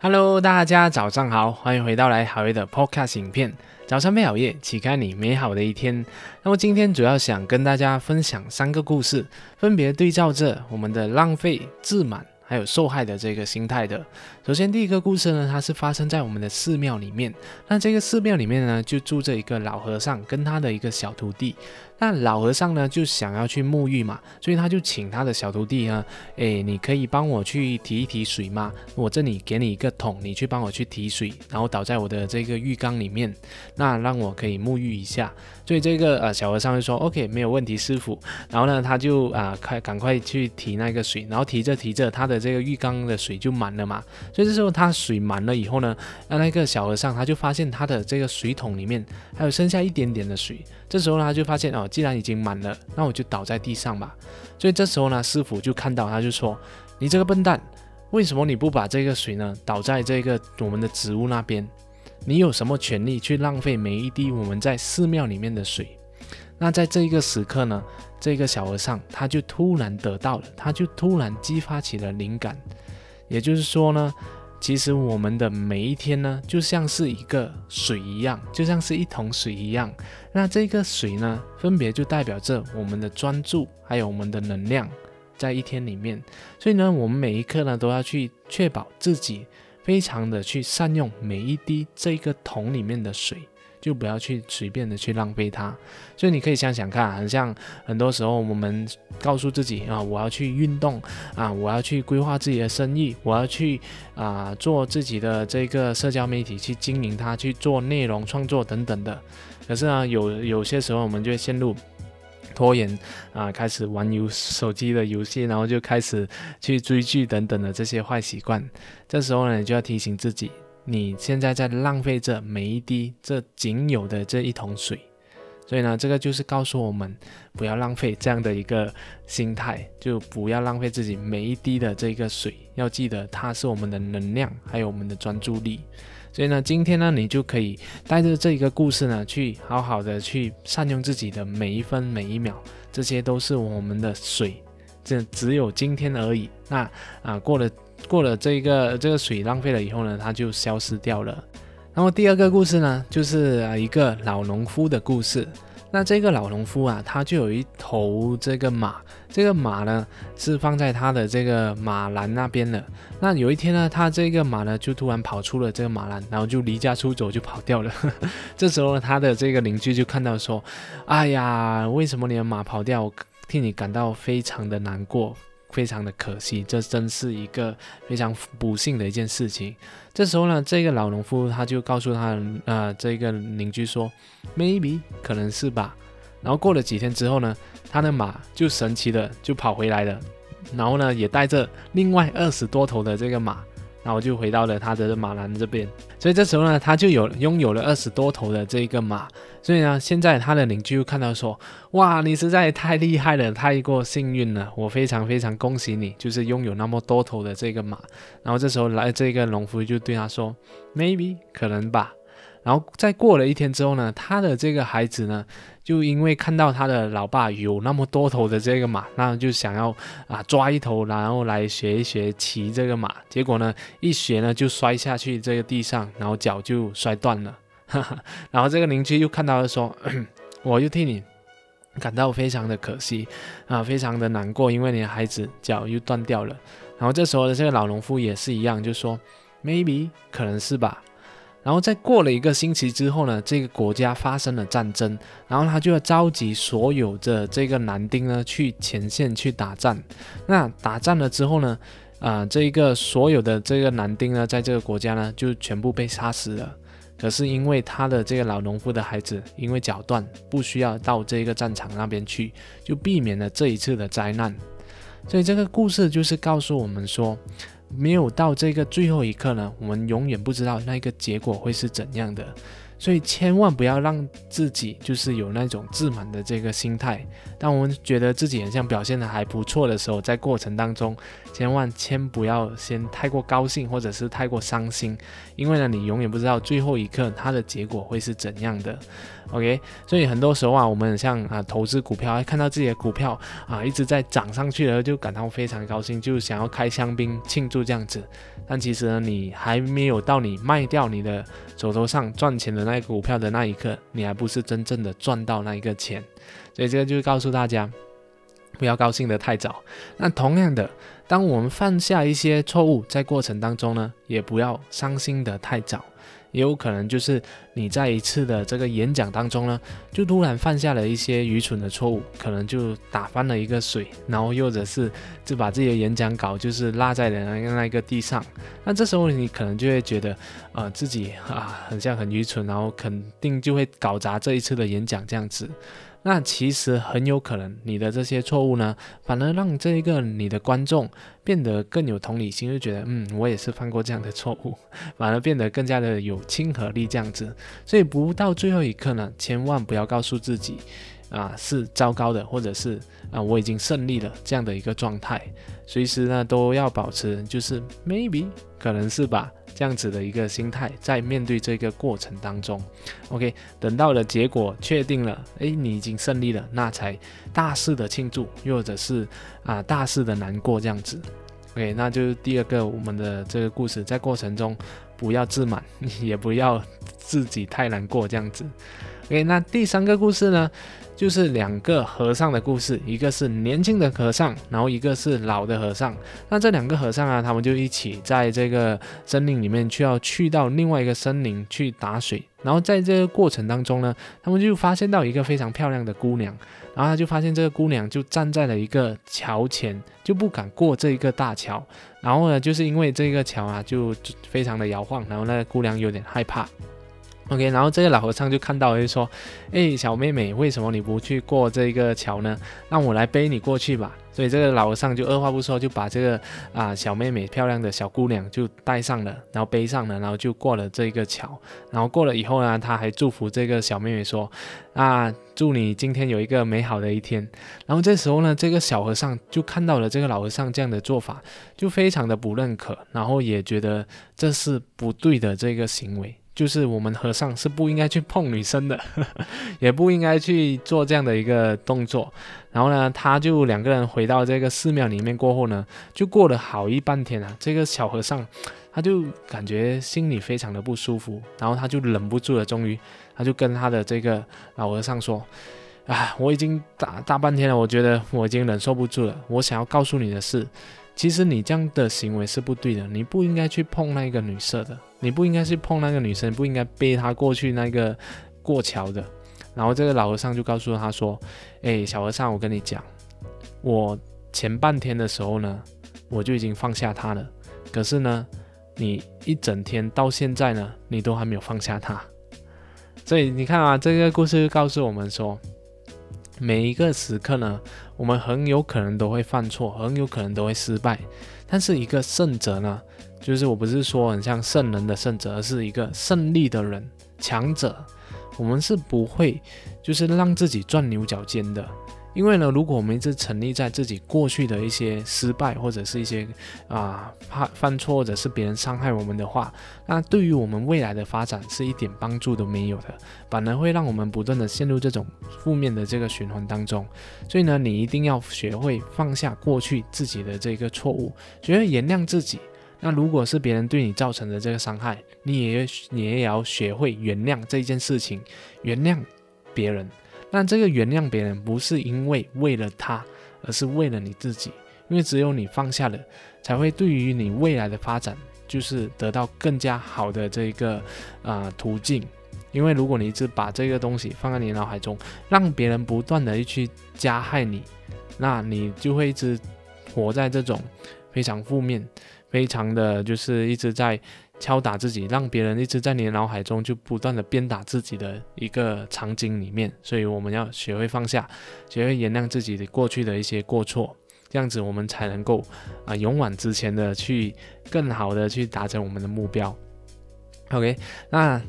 Hello， 大家早上好，欢迎回到来好夜的 Podcast 影片。早上配好夜，启开你美好的一天。那么今天主要想跟大家分享3个故事，分别对照着我们的浪费、自满还有受害的这个心态的。首先第一个故事呢，它是发生在我们的寺庙里面。那这个寺庙里面呢，就住着一个老和尚跟他的一个小徒弟。那老和尚呢就想要去沐浴嘛，所以他就请他的小徒弟呢，你可以帮我去提一提水吗？我这里给你一个桶，你去帮我去提水，然后倒在我的这个浴缸里面，那让我可以沐浴一下。所以这个小和尚就说 OK， 没有问题师傅。然后呢他就赶快去提那个水，然后提着提着他的这个浴缸的水就满了嘛。所以这时候他水满了以后呢，那个小和尚他就发现他的这个水桶里面还有剩下一点点的水。这时候他就发现既然已经满了，那我就倒在地上吧。所以这时候呢，师傅就看到他就说：“你这个笨蛋，为什么你不把这个水呢倒在这个我们的植物那边？你有什么权利去浪费每一滴我们在寺庙里面的水？”那在这一个时刻呢，这个小和尚他就突然激发起了灵感。也就是说呢，其实我们的每一天呢，就像是一个水一样，就像是一桶水一样。那这个水呢，分别就代表着我们的专注，还有我们的能量，在一天里面。所以呢，我们每一刻呢，都要去确保自己非常的去善用每一滴这个桶里面的水。就不要去随便的去浪费它。所以你可以想想看，很像很多时候我们告诉自己啊，我要去运动啊，我要去规划自己的生意，我要去做自己的这个社交媒体去经营它，去做内容创作等等的。可是呢，有些时候我们就会陷入拖延开始玩手机的游戏，然后就开始去追剧等等的这些坏习惯。这时候呢，你就要提醒自己，你现在在浪费着每一滴这仅有的这一桶水。所以呢，这个就是告诉我们不要浪费这样的一个心态，就不要浪费自己每一滴的这个水，要记得它是我们的能量，还有我们的专注力。所以呢，今天呢，你就可以带着这一个故事呢，去好好的去善用自己的每一分每一秒，这些都是我们的水，这只有今天而已。那过了这个水浪费了以后呢，它就消失掉了。然后第二个故事呢，就是一个老农夫的故事。那这个老农夫啊，他就有一头这个马，这个马呢是放在他的这个马栏那边的。那有一天呢，他这个马呢就突然跑出了这个马栏，然后就离家出走就跑掉了。这时候呢，他的这个邻居就看到说：“哎呀，为什么你的马跑掉？我替你感到非常的难过。”非常的可惜，这真是一个非常不幸的一件事情。这时候呢，这个老农夫他就告诉他这个邻居说 maybe 可能是吧。然后过了几天之后呢，他的马就神奇的就跑回来了，然后呢也带着另外20多头的这个马，然后就回到了他的马栏这边。所以这时候呢，他就拥有了20多头的这个马。所以呢，现在他的邻居看到说：“哇，你实在太厉害了，太过幸运了，我非常非常恭喜你，就是拥有那么多头的这个马。”然后这时候这个农夫就对他说 ：“Maybe 可能吧。”然后再过了一天之后呢，他的这个孩子呢，就因为看到他的老爸有那么多头的这个马，那就想要抓一头，然后来学一学骑这个马。结果呢，一学呢就摔下去这个地上，然后脚就摔断了。然后这个邻居又看到了说：“我又替你感到非常的可惜非常的难过，因为你的孩子脚又断掉了。”然后这时候的这个老农夫也是一样，就说 maybe 可能是吧。然后在过了1个星期之后呢，这个国家发生了战争，然后他就要召集所有的这个男丁呢去前线去打仗。那打仗了之后呢，这个所有的这个男丁呢，在这个国家呢就全部被杀死了。可是因为他的这个老农夫的孩子因为脚断，不需要到这个战场那边去，就避免了这一次的灾难。所以这个故事就是告诉我们说，没有到这个最后一刻呢，我们永远不知道那个结果会是怎样的。所以千万不要让自己就是有那种自满的这个心态。当我们觉得自己很像表现的还不错的时候，在过程当中千万不要先太过高兴或者是太过伤心，因为呢你永远不知道最后一刻它的结果会是怎样的。 OK， 所以很多时候啊，我们像投资股票，看到自己的股票一直在涨上去了，就感到非常高兴，就想要开香槟庆祝这样子。但其实呢，你还没有到你卖掉你的手头上赚钱的那个股票的那一刻，你还不是真正的赚到那一个钱。所以这个就告诉大家，不要高兴得太早。那同样的，当我们犯下一些错误，在过程当中呢，也不要伤心得太早。 也有可能就是你在一次的这个演讲当中呢，就突然犯下了一些愚蠢的错误，可能就打翻了一个水，然后又或者是就把自己的演讲稿就是落在了那个地上。那这时候你可能就会觉得，自己很愚蠢，然后肯定就会搞砸这一次的演讲这样子。 那其实很有可能，你的这些错误呢，反而让这一个你的观众变得更有同理心，就觉得我也是犯过这样的错误，反而变得更加的有亲和力这样子。所以不到最后一刻呢，千万不要告诉自己是糟糕的，或者是我已经胜利了这样的一个状态。随时呢都要保持就是 maybe 可能是吧。 这样子的一个心态，在面对这个过程当中 ，OK， 等到了结果确定了，你已经胜利了，那才大肆的庆祝，又或者是大肆的难过这样子 ，OK， 那就是第二个我们的这个故事，在过程中不要自满，也不要自己太难过这样子 ，OK， 那第三个故事呢？ 就是两个和尚的故事，一个是年轻的和尚，然后一个是老的和尚。那这两个和尚啊，他们就一起在这个森林里面，去到另外一个森林去打水。然后在这个过程当中呢，他们就发现到一个非常漂亮的姑娘，然后他就发现这个姑娘就站在了一个桥前，就不敢过这一个大桥。然后呢，就是因为这个桥啊，就非常的摇晃，然后那个姑娘有点害怕。 OK， 然后这个老和尚就看到了，就说：“哎，小妹妹，为什么你不去过这个桥呢？让我来背你过去吧。”所以这个老和尚就二话不说，就把这个小妹妹漂亮的小姑娘就带上了，然后背上了，然后就过了这个桥。然后过了以后呢，他还祝福这个小妹妹说：“祝你今天有一个美好的一天。”然后这时候呢，这个小和尚就看到了这个老和尚这样的做法，就非常的不认可，然后也觉得这是不对的这个行为。 就是我们和尚是不应该去碰女生的，也不应该去做这样的一个动作。然后呢，他就两个人回到这个寺庙里面过后呢，就过了好一半天啊。这个小和尚他就感觉心里非常的不舒服，然后他就忍不住了，终于他就跟他的这个老和尚说：“啊，我已经大半天了，我觉得我已经忍受不住了。我想要告诉你的是，其实你这样的行为是不对的，你不应该去碰那个女色的。” 你不应该去碰那个女生，不应该背她过去那个过桥的。然后这个老和尚就告诉他说：“哎，小和尚，我跟你讲，我前半天的时候呢，我就已经放下她了。可是呢，你一整天到现在呢，你都还没有放下她。所以你看啊，这个故事就告诉我们说，每一个时刻呢，我们很有可能都会犯错，很有可能都会失败。但是一个圣者呢。” 就是我不是说很像圣人的圣者，而是一个胜利的人、强者。我们是不会就是让自己钻牛角尖的，因为呢，如果我们一直沉溺在自己过去的一些失败或者是一些犯错或者是别人伤害我们的话，那对于我们未来的发展是一点帮助都没有的，反而会让我们不断的陷入这种负面的这个循环当中。所以呢，你一定要学会放下过去自己的这个错误，学会原谅自己。 那如果是别人对你造成的这个伤害，你也要学会原谅这件事情，原谅别人。那这个原谅别人不是为了他，而是为了你自己，因为只有你放下了，才会对于你未来的发展就是得到更加好的这个途径。 因为如果你一直把这个东西放在你脑海中，让别人不断的去加害你，那你就会一直活在这种非常负面。 非常的就是一直在敲打自己，让别人一直在你的脑海中就不断的鞭打自己的一个场景里面，所以我们要学会放下，学会原谅自己的过去的一些过错，这样子我们才能够勇往直前的去更好的去达成我们的目标。OK， 那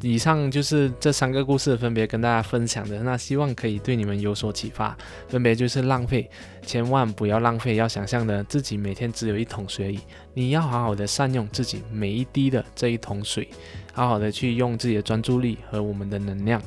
以上就是这三个故事分别跟大家分享的，那希望可以对你们有所启发。分别就是浪费，千万不要浪费，要想象的自己每天只有一桶水而已，你要好好的善用自己每一滴的这一桶水，好好的去用自己的专注力和我们的能量。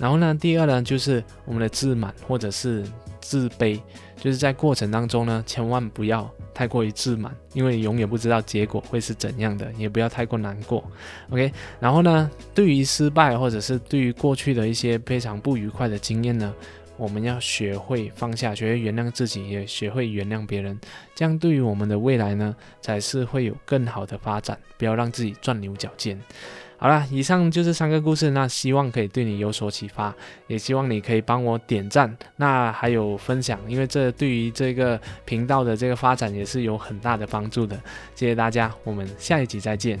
然后呢，第二呢就是我们的自满或者是自卑，就是在过程当中呢，千万不要太过于自满，因为你永远不知道结果会是怎样的，也不要太过难过 OK。 然后呢，对于失败或者是对于过去的一些非常不愉快的经验呢，我们要学会放下，学会原谅自己，也学会原谅别人，这样对于我们的未来呢才是会有更好的发展，不要让自己钻牛角尖。好啦，以上就是三个故事，那希望可以对你有所启发，也希望你可以帮我点赞，那还有分享，因为这对于这个频道的这个发展也是有很大的帮助的。谢谢大家，我们下一集再见。